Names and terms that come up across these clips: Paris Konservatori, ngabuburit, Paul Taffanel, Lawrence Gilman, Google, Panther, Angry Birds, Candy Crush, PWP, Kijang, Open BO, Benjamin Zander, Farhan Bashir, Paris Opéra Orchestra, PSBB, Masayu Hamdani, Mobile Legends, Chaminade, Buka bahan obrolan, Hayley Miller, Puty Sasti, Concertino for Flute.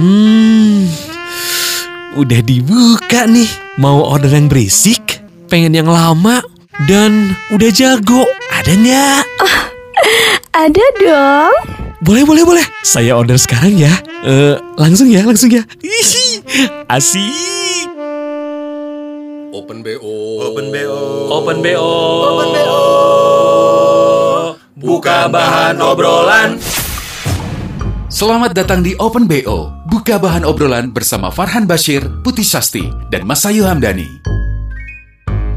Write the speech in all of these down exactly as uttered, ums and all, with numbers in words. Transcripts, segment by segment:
Hmm, udah dibuka nih. Mau order yang berisik, pengen yang lama, dan udah jago. Ada nggak? Oh, ada dong. Boleh, boleh, boleh. Saya order sekarang ya. Uh, langsung ya, langsung ya. Hihi, asik. Open B O. Open B O. Open B O. Open B O. Buka bahan obrolan. Selamat datang di Open B O, Buka Bahan Obrolan bersama Farhan Bashir, Puty Sasti, dan Masayu Hamdani.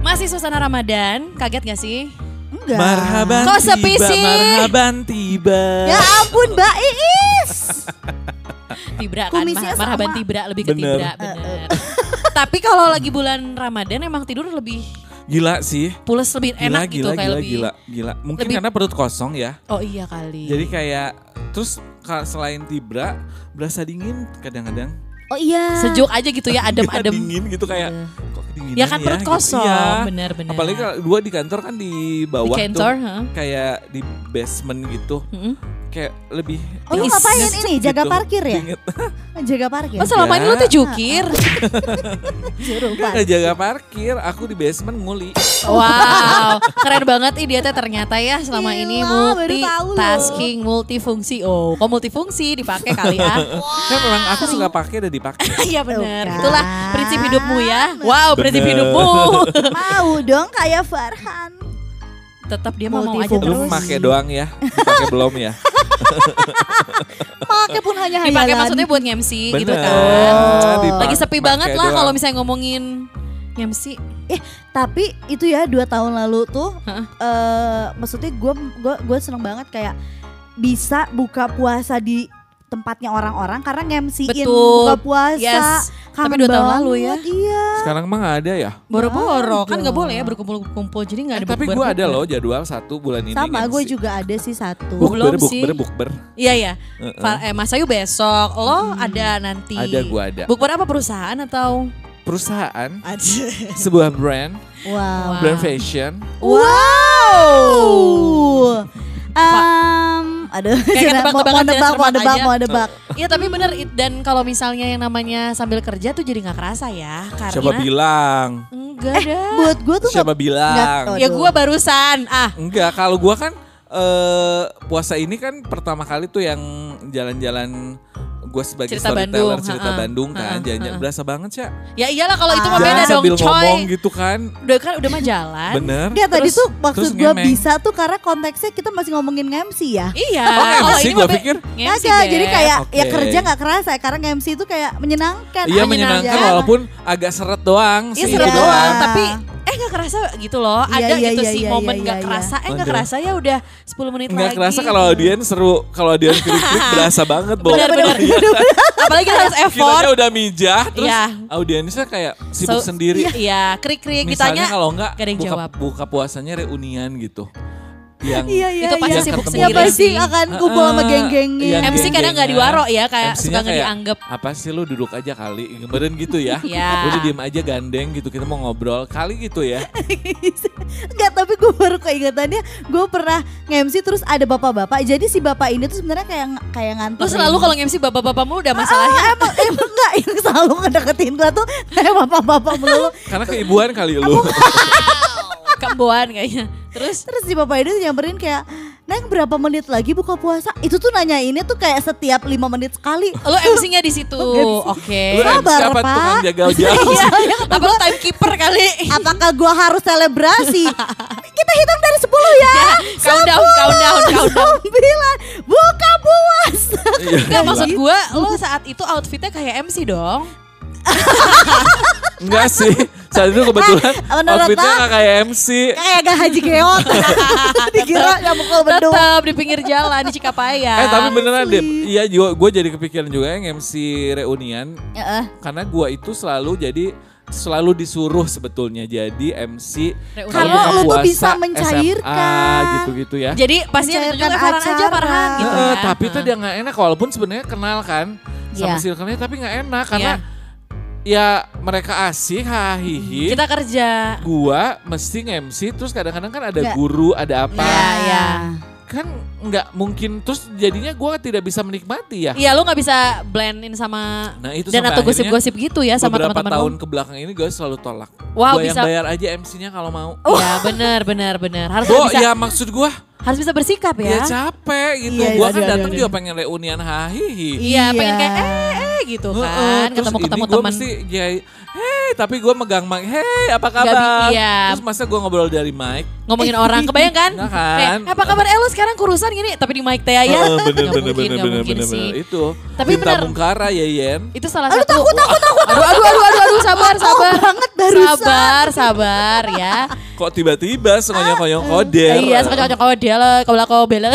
Masih suasana Ramadan, kaget gak sih? Enggak. Marhaban kok sepi tiba, sih? Marhaban tiba. Ya ampun Mbak Iis. Tibra kan, Mar- marhaban sama. Tibra, lebih ke bener. Tibra. Bener. Uh, uh. Tapi kalau lagi bulan Ramadan emang tidur lebih... Gila sih. Pules lebih enak gila, gitu gila, kayak gila, lebih. Gila, gila. Mungkin lebih... karena perut kosong ya. Oh iya kali. Jadi kayak terus selain Tibra berasa dingin kadang-kadang. Oh iya. Sejuk aja gitu ya, adem-adem. Dingin gitu kayak uh. kok kedinginan ya. Ya kan perut ya, kosong. Gitu. Ya. Benar-benar. Apalagi kalau dua di kantor kan di bawah di kantor, tuh. Huh? Kayak di basement gitu. Mm-hmm. Kayak lebih. Oh lu ngapain ini? Jaga gitu. Parkir ya? Jaga parkir? Masa selama ini lu tuh jukir? Gak jaga parkir, aku di basement nguli. Wow, keren banget ini dia ternyata ya selama gila, ini multitasking, multifungsi. Oh, kok multifungsi dipakai kali ya? Wow. Kan orang aku suka pakai dan dipakai. Iya benar. Itulah prinsip hidupmu ya. Wow, bener. Prinsip hidupmu. Mau dong kayak Farhan. Tetap dia mau aja terus. Lu pakai doang ya, pakai belum ya. Pakai pun hanya hayalan. Dipakai maksudnya buat nge-M C gitu kan. Dipake, lagi sepi banget lah kalau misalnya ngomongin nge-M C. Eh tapi itu ya dua tahun lalu tuh, huh? uh, maksudnya gue gue gue seneng banget kayak bisa buka puasa di tempatnya orang-orang karena nge-M C-in buka puasa. Yes. Tapi dua tahun lalu ya. Iya. Sekarang mah gak ada ya. Boro-boro kan gak boleh ya berkumpul-kumpul. Jadi gak ada eh, bukber. Tapi gue ada loh jadwal satu bulan ini. Sama gue juga ada sih satu. Bukber, bukber, bukber. Iya ya. Uh-uh. Eh, Mas Ayu besok lo hmm. ada nanti. Ada gue ada. Bukber apa perusahaan atau? Perusahaan. Sebuah brand. Wow. Brand fashion. Wow. wow. Um, aduh, kayak tebak-tebakan mau nebak, mau nebak. Iya tapi bener, dan kalau misalnya yang namanya sambil kerja tuh jadi gak kerasa ya. Karena siapa bilang? Enggak ada. Eh, buat gue tuh siapa gak, bilang? Gak, ya gue barusan. Ah. Enggak, kalau gue kan uh, puasa ini kan pertama kali tuh yang jalan-jalan. Gue sebagai cerita storyteller Bandung. Cerita ha-ha. Bandung kan jalan-jalan berasa banget ya. Ya iyalah kalau itu mah beda dong coy. Ngomong gitu kan. Udah kan udah mah jalan. Bener. Ya tadi tuh maksud gue bisa tuh karena konteksnya kita masih ngomongin nge-M C ya. Iya. Oh nge-M C gue pikir. Kagak jadi kayak okay. Ya kerja gak kerasa ya karena nge-M C itu kayak menyenangkan. Iya menyenangkan aja. Walaupun agak seret doang. Iya seret doang tapi eh gak kerasa gitu loh. Iya, ada iya, gitu iya, sih iya, momen iya, gak iya. kerasa. Eh gak kerasa ya udah sepuluh menit gak lagi. Gak kerasa kalau audiens seru. Kalau audiens klik-klik berasa banget. Bener-bener. Apalagi kita harus effort. Kitanya udah mijah. Terus yeah. audiensnya kayak sibuk so, sendiri. Iya yeah, krik-krik. Misalnya kalau enggak buka, buka puasanya reunian gitu. Yang iya, iya, itu pasti iya. sibuk sendiri ya, sih. Iya akan kumpul uh, sama geng-gengnya. M C geng-gengnya. Kadang gak diwaro ya kayak M C-nya suka gak dianggap. Apa sih lu duduk aja kali, kemarin gitu ya. Lu udah diem aja gandeng gitu, kita mau ngobrol kali gitu ya. Enggak tapi gue baru keingetannya, gue pernah nge-M C terus ada bapak-bapak. Jadi si bapak ini tuh sebenarnya kayak kayak nganter. Lu selalu kalau nge-M C bapak-bapak mulu udah masalahnya. Ah, emang, emang enggak, yang selalu ngedeketin gue tuh kayak bapak-bapak mulu. Karena keibuan kali lu. Kemboan kayaknya. Terus terus si bapak itu nyamperin kayak, "Neng berapa menit lagi buka puasa?" Itu tuh nanyainnya tuh kayak setiap lima menit sekali. Lo M C-nya di situ. Oke. Sabar, Pak. Tukang jaga jauh. Apa timekeeper kali? Apakah gua harus selebrasi? Kita hitung dari sepuluh ya. Countdown, countdown, countdown. sembilan Buka puasa. Enggak maksud gua, lo saat itu outfitnya kayak M C dong. Enggak sih. Saat itu kebetulan outfitnya gak kayak M C. Kayak gak Haji Geot. Dikira gak mukul bendung. Tetap di pinggir jalan di Cikapaya. Eh tapi beneran deh. Iya gue jadi kepikiran juga yang M C reunian. Uh-uh. Karena gue itu selalu jadi selalu disuruh sebetulnya jadi M C. Kalau lu tuh bisa mencairkan S M A, gitu-gitu ya. Jadi pastinya menunjukkan Farhan aja Farhan gitu kan. Tapi itu dia gak enak walaupun sebenarnya kenal kan. Sama circle-nya tapi gak enak karena ya mereka asik, hahihi. Kita kerja. Gua mesti nge-M C terus kadang-kadang kan ada ya. Guru, ada apa. Ya, ya. kan nggak mungkin, terus jadinya gue tidak bisa menikmati ya. Iya, lo nggak bisa blendin sama nah, itu dan atau gosip-gosip gitu ya sama teman-teman. Beberapa tahun ke belakang ini gue selalu tolak. Wow, gue yang bayar aja M C-nya kalau mau. Oh. Ya bener bener bener harus oh, bisa. Ya maksud gue harus bisa bersikap ya. Ya capek gitu. Iya, gue iya, kan iya, datang iya, juga iya. pengen reunian hahihi. Iya, iya pengen kayak eh eh gitu uh, kan. Ketemu-ketemu teman. Terus ini gue mesti ya, hei tapi gue megang mic. Hei apa kabar? Iya. Terus masa gue ngobrol dari mic. Ngomongin orang kebayang kan? Nah, kan? Hey, apa kabar Elo sekarang kurusan gini tapi di mic teh ya. Uh, bener bener mungkin, bener bener bener sih. Bener. Itu. Tapi bener. Mungkara ya Yen. Itu salah aduh, satu. Takut, takut, takut, aduh takut takut takut. Aduh aduh aduh sabar sabar. Sabar sabar ya. Kok tiba-tiba sekonyong-konyong koder. Iya sekonyong Oh dia lah, kalau kau bela.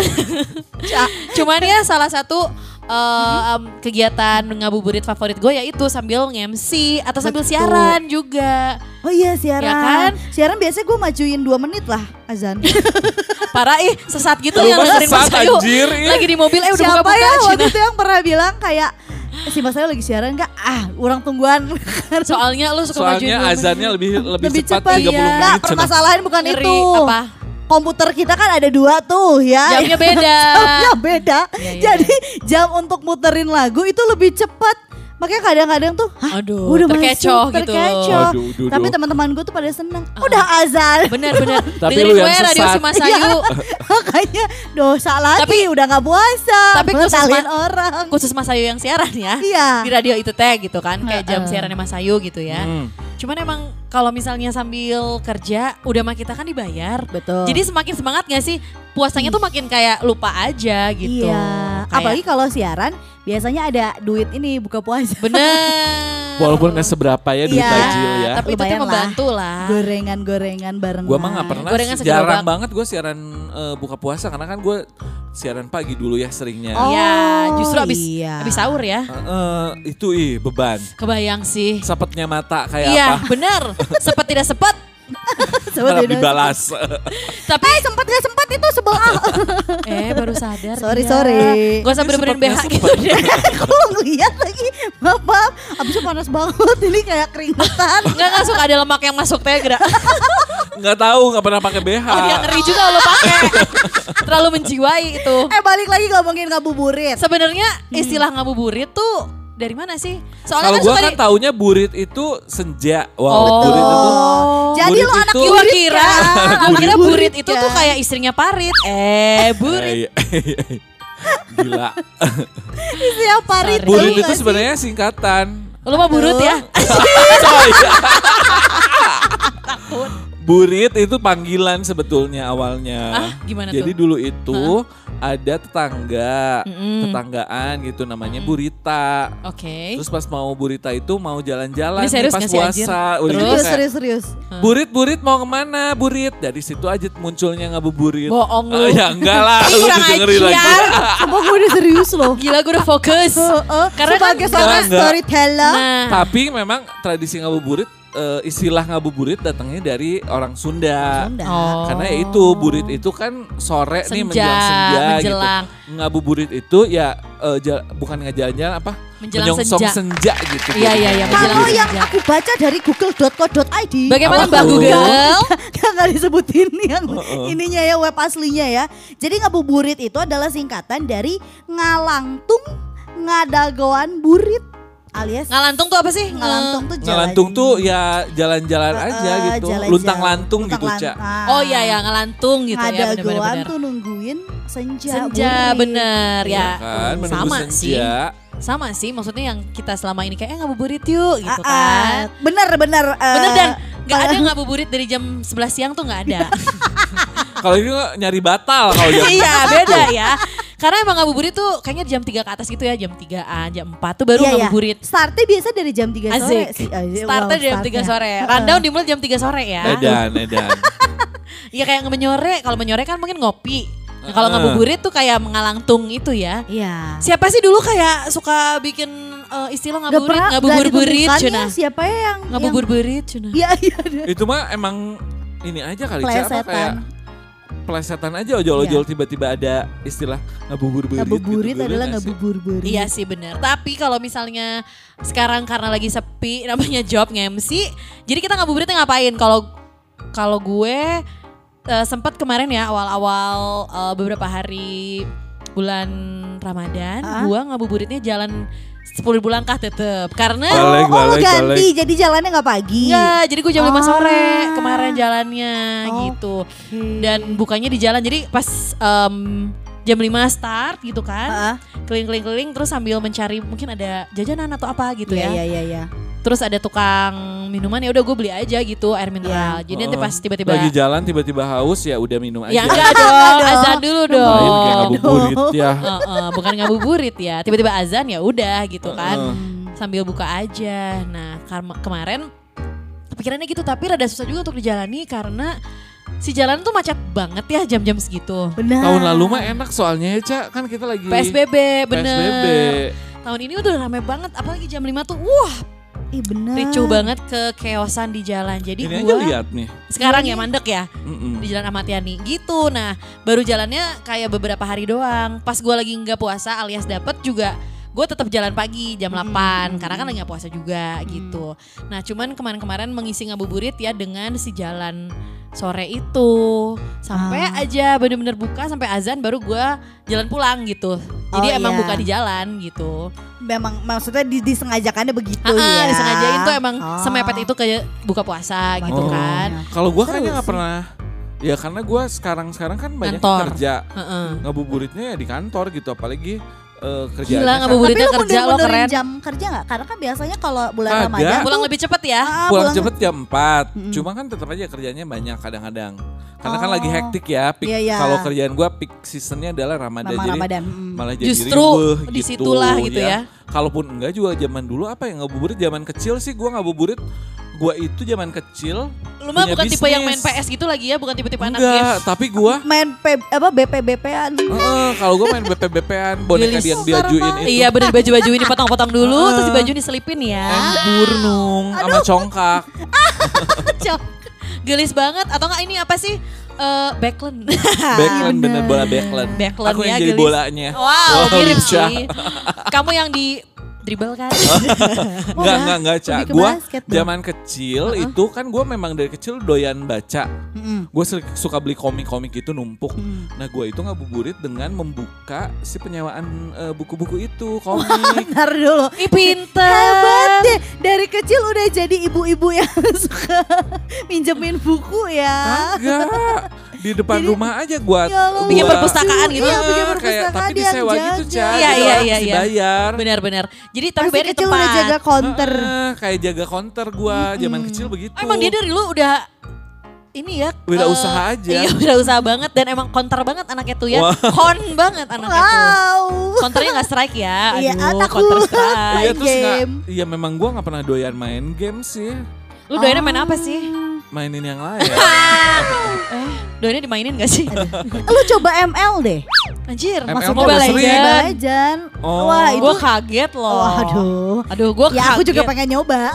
Cuman ya salah satu uh, um, kegiatan ngabuburit favorit gue yaitu sambil nge-M C atau sambil betul. Siaran juga. Oh iya siaran. Ya kan? Siaran biasanya gue majuin dua menit lah azan. Parah ih sesat gitu yang dengerin Masayu. Lagi di mobil eh udah buka buka. Siapa ya waktu itu yang pernah bilang kayak si Masayu lagi siaran enggak? Ah, orang tungguan. Soalnya lu suka majuin. Soalnya azannya lebih lebih, lebih cepat tiga puluh menit. Enggak, permasalahan bukan Ngeri, itu. Apa? Komputer kita kan ada dua tuh ya. Jamnya beda. Jamnya beda. Ya, ya, jadi ya. Jam untuk muterin lagu itu lebih cepat. Makanya kadang-kadang tuh, hah, aduh, udah terkecoh gitu. Terkecoh. Aduh, aduh, tapi teman-teman gue tuh pada seneng. Uh-huh. Udah azan. Bener-bener. Tapi lu yang sesat. Radio si Masayu. Makanya dosa lagi. Tapi udah nggak puasa. Tapi khusus ma- orang. Khusus Masayu yang siaran ya. Iya. Di radio itu teh gitu kan. Kayak jam uh-uh. siarannya Masayu gitu ya. Hmm. Cuman emang kalau misalnya sambil kerja, udah mah kita kan dibayar. Betul. Jadi semakin semangat gak sih? Puasanya tuh makin kayak lupa aja gitu. Iya. Kayak. Apalagi kalau siaran, biasanya ada duit ini buka puasa. Bener. Walaupun gak seberapa ya duit tajil ya. Tapi lumayan itu tuh membantu lah. Gorengan-gorengan barengan. Gue mah gak pernah, jarang banget gue siaran uh, buka puasa. Karena kan gue siaran pagi dulu ya seringnya. Oh ya, justru abis, iya. abis sahur ya. Uh, uh, itu ih beban. Kebayang sih. Sepetnya mata kayak iya. apa. Iya bener, sepet tidak sepet. Harap dibalas. Tapi hey, sempat gak sempat itu sebel ah. Eh baru sadar. Sorry ya. Sorry. Gak usah bener-bener B H gitu deh. Aku lihat lagi, maaf maaf. Abisnya panas banget, ini kayak keringetan. Gak gak suka ada lemak yang masuk tegra. Gak tahu, gak pernah pakai B H. Oh dia ngeri juga lo pakai. Terlalu menjiwai itu. Eh balik lagi ngomongin ngabuburit. Sebenarnya istilah ngabuburit tuh dari mana sih? Soalnya kalau kan gue kan di... taunya burit itu senja. Wow, oh. burit itu. Jadi burit lo anak gue kira. Gue kira burit itu kan? Tuh kayak istrinya Parit. Eh burit. Gila. Istrinya Parit. Burit itu sebenarnya singkatan. Lo mah burut ya? Takut. Burit itu panggilan sebetulnya awalnya. Ah, gimana tuh? Jadi dulu itu... Huh? Ada tetangga, mm-hmm. tetanggaan gitu namanya mm-hmm. Burita. Oke. Okay. Terus pas mau Burita itu mau jalan-jalan nih, pas puasa. Serius, serius, serius. Burit, Burit mau kemana Burit? Dari situ aja munculnya ngabuburit. Boong lu. Uh, ya enggak lah, lu dengerin lagi. Sumpah gue udah serius loh. Gila gue udah fokus. Uh, uh, Karena sebagai seorang storyteller. Nah. Tapi memang tradisi ngabuburit. Uh, istilah ngabuburit datangnya dari orang Sunda, Sunda. Oh. Karena ya itu burit itu kan sore senja, nih menjelang senja menjelang. Gitu. Ngabuburit itu ya uh, jala, bukan ngejalan-jalan apa? Menjelang menyongsong senja, senja gitu. Iya iya iya. Kalau yang senja. Aku baca dari google dot co dot i d. Bagaimana Mbak Google? Gak disebutin yang uh-uh. ininya ya web aslinya ya. Jadi ngabuburit itu adalah singkatan dari ngalangtung ngadagoan burit. Alias ngalantung tuh apa sih? Ngalantung tuh jalan. Ngalantung tuh ya jalan-jalan uh, aja gitu. Jalan-jalan. Luntang-lantung Luntang gitu, Ca. Oh iya ya, ngelantung gitu ada ya benar-benar. Ada tuh nungguin senja. Senja bener ya. Kan, sama senja. Sih. Sama sih, maksudnya yang kita selama ini kayak eh, ngabuburit yuk gitu uh, uh, kan. Bener bener. Uh, bener dan enggak ada ngabuburit dari jam sebelas siang tuh enggak ada. Kalau ini nyari batal kalau jam. Iya, beda ya. Karena emang ngabuburit tuh kayaknya jam tiga ke atas gitu ya, jam tigaan, jam empat tuh baru yeah, ngabuburit. Yeah. Startnya biasa dari jam tiga sore. Asik. Startnya wow, dari jam tiga sore. Rundown dimulai jam tiga sore ya. Edan, edan. Iya kayak menyore, kalau menyore kan mungkin ngopi. Nah, kalau uh. ngabuburit tuh kayak mengalangtung itu ya. Iya. Yeah. Siapa sih dulu kayak suka bikin uh, istilah ngabuburit, ngabuburit cenah. Siapa yang ngabuburit cenah? Iya, iya. Itu mah emang ini aja kali siapa kayak pelesetan aja ojol-ojol iya. tiba-tiba ada istilah ngabuburit. Ngabuburit gitu, adalah ngabuburit. Iya sih benar. Tapi kalau misalnya sekarang karena lagi sepi namanya job nge-M C. Jadi kita ngabuburitnya ngapain? Kalau kalau gue uh, sempat kemarin ya awal-awal uh, beberapa hari bulan Ramadan, uh-huh. gua ngabuburitnya jalan sepuluh ribu langkah tetep. Karena balik, oh, oh balik, ganti balik. Jadi jalannya gak pagi? Enggak, jadi gue jam lima ah. sore kemarin jalannya oh, gitu. Okay. Dan bukanya di jalan, jadi pas um, jam lima start gitu kan. Uh. Keliling-keliling terus sambil mencari mungkin ada jajanan atau apa gitu yeah, ya. Iya, iya, iya. Terus ada tukang minuman, ya udah gue beli aja gitu air mineral. Yeah. Jadi oh, nanti pas tiba-tiba lagi jalan tiba-tiba haus ya udah minum aja. Ya enggak dong, azan dulu dong. Bukan ngabuburit ya. Uh-uh, bukan ngabuburit ya. Tiba-tiba azan ya udah gitu kan. Uh-uh. Sambil buka aja. Nah, kemarin pikirannya gitu tapi rada susah juga untuk dijalani karena si jalan tuh macet banget ya jam-jam segitu. Benar. Tahun lalu mah enak soalnya ya, Ca. Kan kita lagi P S B B, bener. P S B B. Tahun ini udah ramai banget apalagi jam lima tuh. Wah. Ih bener. Ricu banget ke keosan di jalan. Jadi ini gua aja liat nih. Sekarang ini. Ya mandek ya. Mm-mm. Di jalan Ahmad Yani gitu. Nah baru jalannya kayak beberapa hari doang. Pas gue lagi gak puasa alias dapet juga, gue tetap jalan pagi jam delapan hmm. karena kan lagi gak puasa juga hmm. gitu. Nah cuman kemarin-kemarin mengisi ngabuburit ya dengan si jalan sore itu sampai ah. aja bener-bener buka sampai azan baru gue jalan pulang gitu. Jadi oh, emang iya. buka di jalan gitu. Memang maksudnya di, disengajakannya begitu ah, ya. Disengajain tuh emang oh. semepet itu kayak buka puasa oh. gitu kan. Kalau gue kan nggak pernah. Ya karena gue sekarang-sekarang kan banyak kantor. Kerja uh-uh. ngabuburitnya ya di kantor gitu apalagi. Uh, kerja gila ngabuburitnya kerja lo keren. Jam kerja gak? Karena kan biasanya kalau bulan Ramadan pulang lebih cepet ya. Ah, pulang cepet jam empat. Mm-hmm. Cuma kan tetap aja kerjanya banyak kadang-kadang. Karena oh. kan lagi hektik ya. Yeah, yeah. Kalau kerjaan gue peak seasonnya adalah Ramadan. Nama jadi Ramadan. Malah jadi justru ribuh, disitulah gitu, gitu ya. ya. Kalaupun enggak juga zaman dulu apa yang ngabuburit zaman kecil sih gue ngabuburit. Gue itu zaman kecil lu mah bukan bisnis. Tipe yang main P S gitu lagi ya, bukan tipe-tipe anak ya. Enggak, tapi gue main P, apa B P B P-an. Heeh, kalau gue main B P B P-an, boneka yang diajuin itu. Iya, bener baju-bajuin dipotong-potong dulu, uh, terus baju diselipin ya. Embur nung, sama congkak. Cok. Gelis banget atau enggak ini apa sih? Uh, Backland. Backland bener bola Backland. Backland aku yang ya, jadi gelis. Bolanya. Wow, mirip wow, sih. Kamu yang di dribble kan? Enggak, enggak, enggak, Cak. Gue zaman kecil uh-huh. itu kan gue memang dari kecil doyan baca. Mm-hmm. Gue suka beli komik-komik itu numpuk. Mm. Nah gue itu ngabuburit dengan membuka si penyewaan uh, buku-buku itu, komik. Bentar dulu. Ih pinter. Hebat deh. Dari kecil udah jadi ibu-ibu yang suka minjemin buku ya. Enggak. Di depan jadi, rumah aja gue. Bikin perpustakaan gitu. Iya, bikin perpustakaan. Tapi disewa gitu, Cak. Iya, iya, iya. Dibayar. Benar-benar. Jadi tapi bayarnya tepat. Masih kecil udah jaga konter. Uh, kayak jaga konter gue mm-hmm. zaman kecil begitu. Oh, emang dia dari lu udah ini ya. Wira uh, usaha aja. Iya wira usaha banget dan emang konter banget anaknya tuh ya. Wow. Kon banget anaknya wow. tuh. Konternya gak strike ya. Iya anak lu. Iya terus gak. Iya memang gue gak pernah doyan main game sih. Lu doyannya main apa sih? Mainin yang lain. Eh, doyannya dimainin gak sih? Lu coba M L deh. Anjir, masuk Mobile Legends. Oh, wah, itu... gue kaget loh. Waduh. Aduh, gue ya, kaget. Ya aku juga pengen nyoba.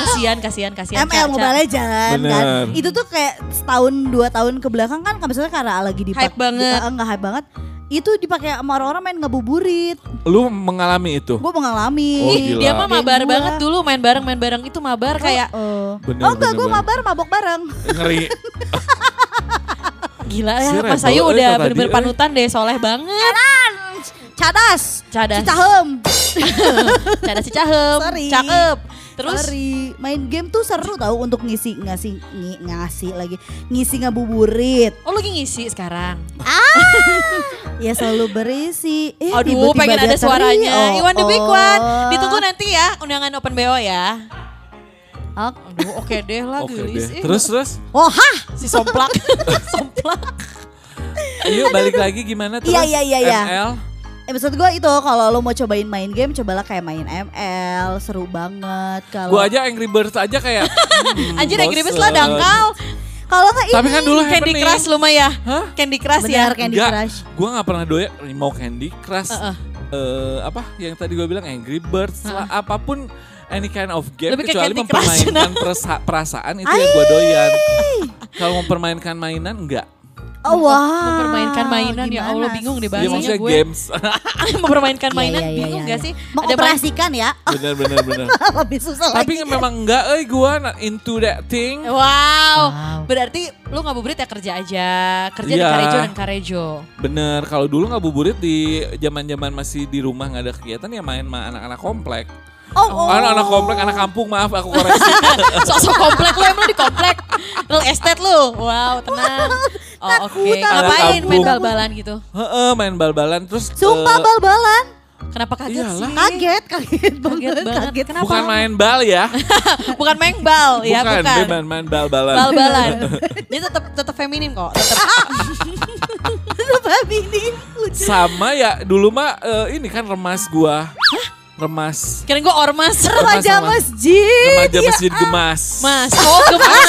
Kasihan, kasihan, kasihan. M L Mobile Legends kan. Itu tuh kayak setahun dua tahun ke belakang kan misalnya karena lagi di hype banget. Enggak hype banget. Itu dipakai sama orang-orang main ngabuburit. Lu mengalami itu? Gue mengalami. Oh, gila. Dia mah mabar gua. Banget dulu main bareng-main bareng itu mabar kayak. Oh, oh. Bener, oh enggak gue mabar mabok bareng. Ngeri. Gila ya si Mas Ayu udah bener-bener panutan deh soleh banget. Kanan. Cadas. Cadas. Cicahem. Cadas Cicahem. Cakep. Terus sorry. Main game tuh seru tau untuk ngisi ngasih ng, ngasih lagi ngisi ngabuburit. Oh lagi ngisi sekarang. Ah. Ya selalu berisi. Eh, aduh tiba-tiba pengen ada teri. Suaranya. Oh, Iwan the Big One. Ditunggu nanti ya undangan Open B O ya. Aduh oke okay deh lah okay gelis. Deh. Terus terus. Oh hah si somplak. Somplak. Ayo balik lagi gimana terus iya, iya, iya. M L. Episode gue itu kalau lo mau cobain main game cobalah kayak main M L seru banget. Kalau gue aja Angry Birds aja kayak hmm, anjir Angry Birds lah dangkal. Kalau nggak ini kan dulu Candy Crush lumayan. Hah? Candy Crush benar, ya. Candy enggak, Crush. Gue nggak pernah doyan mau Candy Crush. Uh-uh. Uh, apa yang tadi gue bilang Angry Birds uh-uh. lah apapun any kind of game lebih kecuali mempermainkan perasa- perasaan itu yang gue doyan. Kalau mempermainkan mainan enggak. Oh, wow. Mempermainkan mainan, gimana? Ya Allah bingung deh bahasanya gue. Games. Mempermainkan mainan, yeah, yeah, bingung yeah, yeah. gak sih? Mengoperasikan ya. Bener, bener, bener. Lebih susah tapi lagi. Tapi memang enggak, eh gue into that thing. Wow, wow. Berarti lu ngabuburit ya kerja aja. Kerja yeah. di Karejo dan Karejo. Bener, kalau dulu ngabuburit di zaman-zaman masih di rumah gak ada kegiatan ya main sama anak-anak komplek. Oh, anak-anak oh. komplek, anak kampung, maaf aku koreksi. Sosok komplek lu, emang lu di komplek. Real estate lu, wow tenang. Oh oke, okay. Ngapain main bal-balan gitu? Heeh, main bal-balan terus. Sumpah uh, bal-balan? Kenapa kaget iyalah. sih? Kaget, kaget banget. Kaget banget. Kaget. Kenapa? Bukan main bal ya. Bukan main bal ya, bukan. Bukan, main-main bal-balan. Bal-balan. Dia tetap tetap feminim kok, tetap. Tetap feminim. Sama ya, dulu mah uh, ini kan remas gua. Hah? Remas. Kirain gue ormas. Remaja masjid. Remaja masjid ya, gemas. Mas, oh gemas.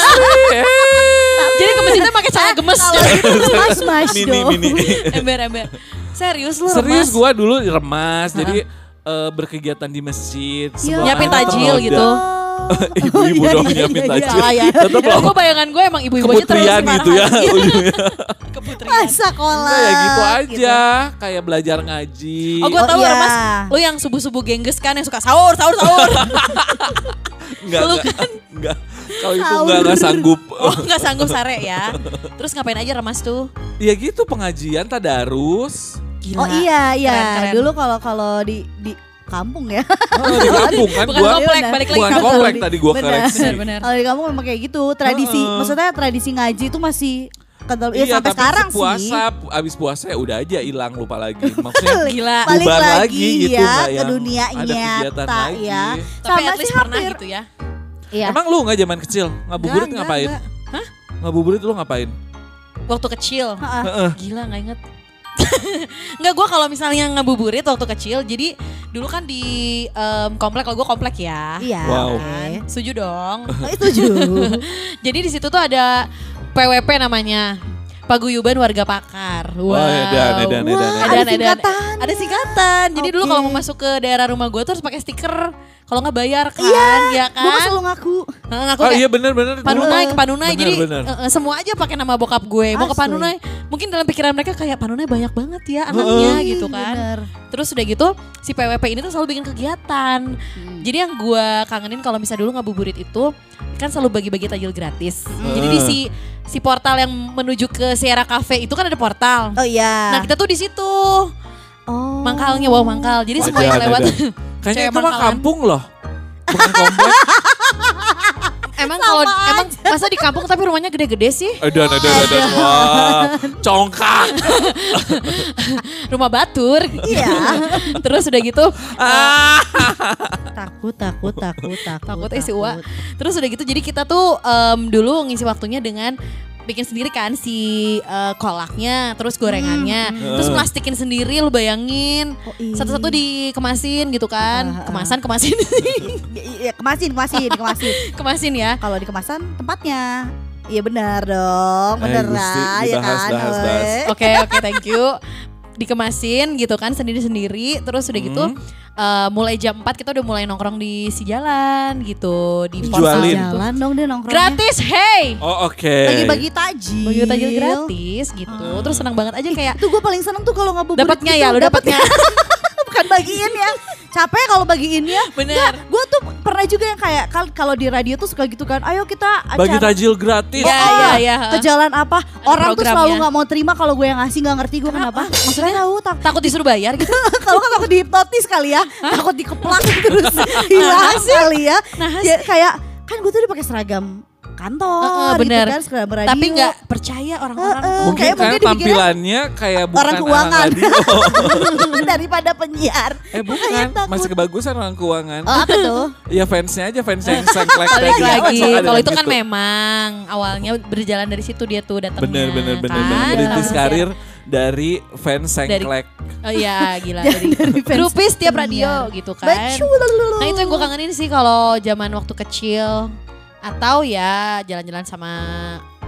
Jadi ke masjidnya pakai cara gemes. Remas mas dong. Mini, mini. Ember, ember. Serius lu remas? Serius gue dulu remas. Jadi uh, berkegiatan di masjid. Nyiapin tajil gitu. Ibu-ibu dong nyiapin tajil. Tetep loh. Gue bayangan gue emang ibu-ibu aja terlalu sembarangan. Keputrian gitu ya. Keputrian. Sekolah. Kayak gitu aja, gitu. Kayak belajar ngaji. Oh gue oh, tahu iya. Mas, lu yang subuh-subuh Gengges kan yang suka sahur, sahur, sahur. Enggak, kan? Enggak. Kalau itu enggak, enggak sanggup. Oh enggak sanggup sare ya. Terus ngapain aja remas tuh? Iya gitu, pengajian, tadarus. Gila. Oh iya, iya. Keren, keren. Dulu kalau kalau di... di kampung ya. Oh, di kampung kan bukan gua, komplek, balik lagi bukan kampung. Komplek tadi gua koreksi. Kalau di kampung memang kayak gitu, tradisi. Uh, maksudnya tradisi ngaji itu masih kental iya, ya sampai sekarang puasa, sih. Puasa, abis puasa ya udah aja hilang, lupa lagi. Maksudnya gila, balik lagi, lagi gitu ya, ke dunia nyata ya. Tapi at least pernah gitu ya. Iya. Emang lu enggak zaman kecil ngabuburit ngapain? Enggak. Hah? Ngabuburit lu ngapain? Waktu kecil. Uh-uh. Gila enggak inget. Enggak, gue kalau misalnya ngabuburit waktu kecil, jadi dulu kan di um, komplek, kalau gue komplek ya. Iya. Wow. Kan? Setuju dong. Setuju. Jadi di situ tuh ada P W P namanya, Paguyuban Warga Pakar. Wow. Wah, edan, edan, edan, edan. Wah, ada singkatan. Ada singkatan. Jadi okay. dulu kalau mau masuk ke daerah rumah gue tuh harus pakai stiker. Kalau nggak bayar kan, iya, ya kan? Gue selalu ngaku. Nah, ngaku oh kayak, iya benar-benar. Panunai ke Panunai, bener, jadi bener. Uh, semua aja pakai nama bokap gue. Mau ke Panunai, mungkin dalam pikiran mereka kayak Panunai banyak banget ya anaknya uh, gitu kan. Bener. Terus udah gitu, si P W P ini tuh selalu bikin kegiatan. Hmm. Jadi yang gue kangenin kalau misalnya dulu ngabuburit itu, kan selalu bagi-bagi tajil gratis. Hmm. Jadi di si si portal yang menuju ke Sierra Cafe itu kan ada portal. Oh iya. Nah kita tuh di situ. Oh. Mangkalnya, wow mangkal. Jadi semua yang lewat. Kayaknya itu mah kampung loh. Bukan komplek. Emang kalau emang masa di kampung tapi rumahnya gede-gede sih? Aduh, aduh, aduh, wah, congkak. Rumah batur. Iya. Terus udah gitu. Ah. Takut, takut, takut, takut. Takut eh si Uwa. Terus udah gitu jadi kita tuh um, dulu ngisi waktunya dengan bikin sendiri kan si uh, kolaknya, terus gorengannya, hmm. terus plastikin sendiri, lu bayangin oh, satu-satu dikemasin gitu kan, uh, uh. kemasan kemasin, kemasin kemasin kemasin kemasin ya. Kalau dikemasan tempatnya, iya benar dong, bener eh, lah ya kan. Oke oke thank you. Dikemasin gitu kan sendiri-sendiri, terus udah gitu hmm. uh, mulai jam empat kita udah mulai nongkrong di si jalan gitu, di portal jalan dong deh nongkrongnya. Gratis, hey. Oh oke. Okay. Bagi-bagi tajil. Bagi tajil gratis gitu. Hmm. Terus senang banget aja kayak. Itu gue paling seneng tuh kalau ngabuburit. Dapatnya gitu, ya, lu dapatnya. Bukan bagiin ya. Capek kalau bagiinnya. Bener. Gue tuh pernah juga yang kayak kalau di radio tuh suka gitu kan. Ayo kita acara. Bagi tajil gratis. Iya, iya, iya. Ke jalan apa. Orang tuh selalu gak mau terima kalau gue yang ngasih, gak ngerti gue kenapa. kenapa. Maksudnya tahu tak, takut disuruh bayar gitu. Kalau kan takut dihipnotis kali ya. Hah? Takut dikeplak terus hilang kali ya. Nah, ya, kayak kan gue tuh udah pakai seragam kantor, uh, uh, bener. Gitu kan, seragam radio. Tapi gak percaya orang-orang uh, uh, mungkin kayak kan tampilannya kayak bukan orang keuangan. Daripada penyiar. Eh bukan, masih kebagusan orang keuangan. Oh apa tuh? Ya fansnya aja, fans yang sengklek. Balik lagi, kalau itu kan memang awalnya berjalan dari situ dia tuh datangnya. Bener, bener, bener, merintis karir dari fans sengklek. Oh iya gila, dari grupis tiap radio gitu kan. Nah itu yang gue kangenin sih kalau zaman waktu kecil. Atau ya jalan-jalan sama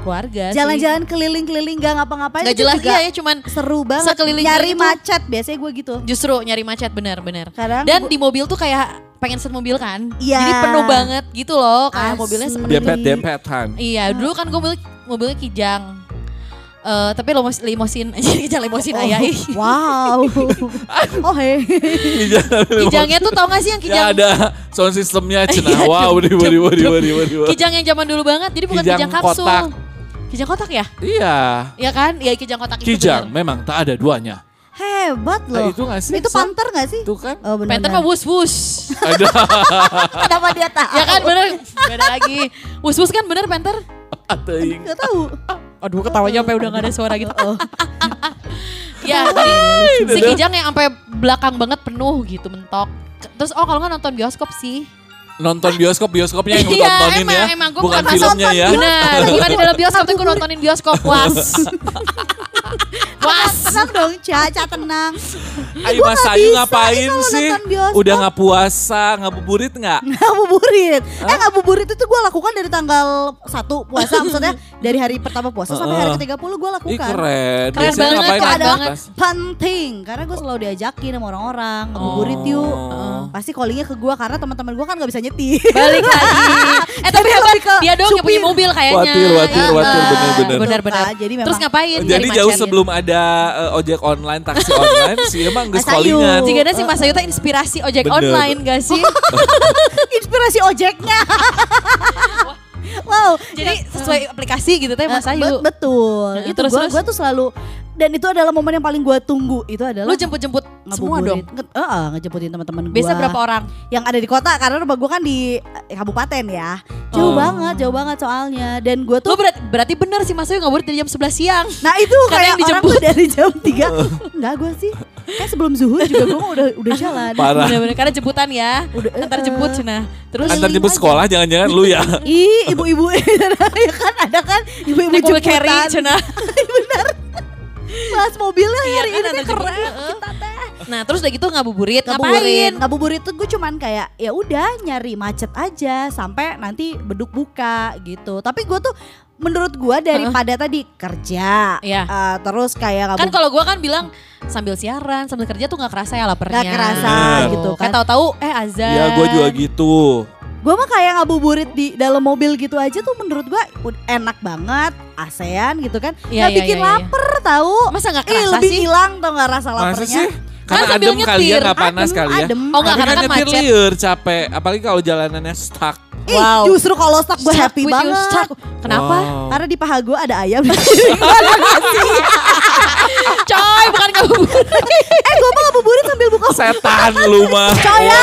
keluarga. Jalan-jalan keliling-keliling gak ngapa-ngapain. Gak jelas iya ya, cuman seru banget. Nyari macet biasanya gue gitu. Justru nyari macet, benar-benar. Dan gua... di mobil tuh kayak pengen set mobil kan. Iya. Jadi penuh banget gitu loh. Kayak mobilnya seperti dempet-dempetan. Iya dulu kan gue mobil, mobilnya Kijang. Uh, tapi lo limosin aja, Kijang limosin oh, ayah. Wow. Oh hei. Kijangnya tuh tau gak sih yang Kijang? Ya ada sound systemnya cina. Wow. Kijang yang zaman dulu banget. Jadi bukan Kijang, Kijang kapsul. Kotak. Kijang kotak ya? Iya. Iya kan? Iya Kijang kotak itu. Kijang bener. Memang tak ada duanya. Hebat loh. Nah, itu gak sih? Itu Panther gak sih? Itu kan. Oh, Panther mah wus-wus. Ada. Kenapa dia tahu? Ya kan bener. Beda lagi. Wus-wus kan bener Panther? Aduh. Gak tahu. Aduh ketawanya sampai udah gak ada suara gitu. Ya si Kijang yang sampai belakang banget penuh gitu mentok. Terus oh kalau gak nonton bioskop sih. Nonton bioskop, bioskopnya yang gue tontonin ya. Bukan filmnya ya. Bener, gimana di dalam bioskop tuh gue nontonin bioskop. Was. Was. Tenang dong Caca, tenang. Ayo Masayu ngapain sih? Udah gak puasa, ngabuburit gak? Ngabuburit. Eh ngabuburit itu gue lakukan dari tanggal satu puasa. Maksudnya dari hari pertama puasa sampai hari ke tiga puluh gue lakukan. Ih keren. Keren banget, keren banget. Penting, karena gue selalu diajakin sama orang-orang. Ngabuburit yuk. Pasti callingnya ke gue karena teman-teman gue kan gak bisa nyetir. Balik lagi. Eh tapi hebat dia dong yang punya mobil kayaknya. Watir, watir, watir bener-bener. Bener-bener. Terus ngapain? Jadi jauh sebelum ada uh, ojek online, taksi online sih emang nggak callingan. Jika ada sih Mas Ayu tak inspirasi ojek bener. Online gak sih? Inspirasi ojeknya. Wow. Jadi ya, sesuai uh, aplikasi gitu teh Mas Ayu. Bet betul. Nah, itu gue tuh selalu. Dan itu adalah momen yang paling gue tunggu. Itu adalah lu jemput-jemput semua dong? Nge uh, ngejemputin teman-teman gue. Biasa berapa orang? Yang ada di kota karena rumah gue kan di eh, kabupaten ya. Jauh oh. banget, jauh banget soalnya. Dan gue tuh lu berarti, berarti bener sih Mas Ayu ngaburit dari jam sebelas siang. Nah itu kayak orang tuh dari jam tiga. Enggak gue sih. Kayak sebelum zuhur juga gue udah udah jalan. Parah. Bener-bener karena jemputan ya. Udah, antar uh, jemput cina. Terus antar jemput sekolah jangan-jangan lu ya. Ih ibu-ibu ya kan ada kan ibu-ibu jemputan. Bener. Bahas mobilnya iya, hari kan, ini kan keren kita teh. Nah terus udah gitu ngabuburit, ngapain? Ngabuburit tuh gue cuman kayak ya udah nyari macet aja sampai nanti beduk buka gitu. Tapi gue tuh menurut gue daripada uh. tadi kerja yeah. uh, terus kayak kan kalau gue kan bilang sambil siaran sambil kerja tuh nggak kerasa ya lapernya. Nggak kerasa yeah. gitu kan. Kayak tahu-tahu eh azan. Ya gue juga gitu. Gue mah kayak ngabuburit di dalam mobil gitu aja tuh menurut gue enak banget, ASEAN gitu kan. Ya, gak ya, bikin ya, lapar ya. Tahu. Masa gak kerasa eh, lebih sih? Lebih hilang tau gak rasa laparnya. Karena kan adem kali ya gak panas adem, kali ya. Adem. Oh gak karena kan macet. Tapi liur capek apalagi kalau jalanannya stuck. Ih, wow. Justru kalau stuck gue happy banget. Stuck. Kenapa? Wow. Karena di paha gue ada ayam. Gimana sih? Coy bukan ngabuburit. Eh gue mah ngabuburit sambil buka. Setan lu mah. Coy ya.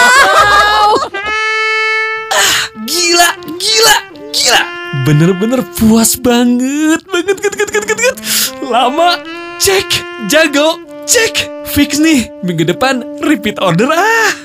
Gila, gila, gila. Bener-bener puas banget, banget, banget, banget, banget. Lama, cek, jago, cek. Fix nih, minggu depan repeat order ah.